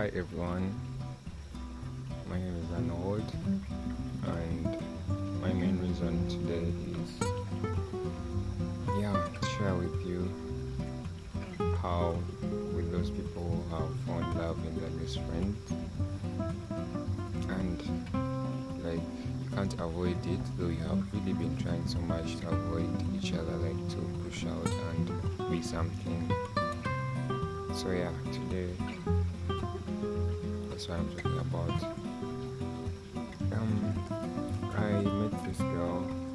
Hi everyone, my name is Arnold, and my main reason today is to share with you how with those people who have found love in their best friend, and like you can't avoid it, though you have really been trying so much to avoid each other, like to push out and be something. So today that's what I'm talking about. I met this girl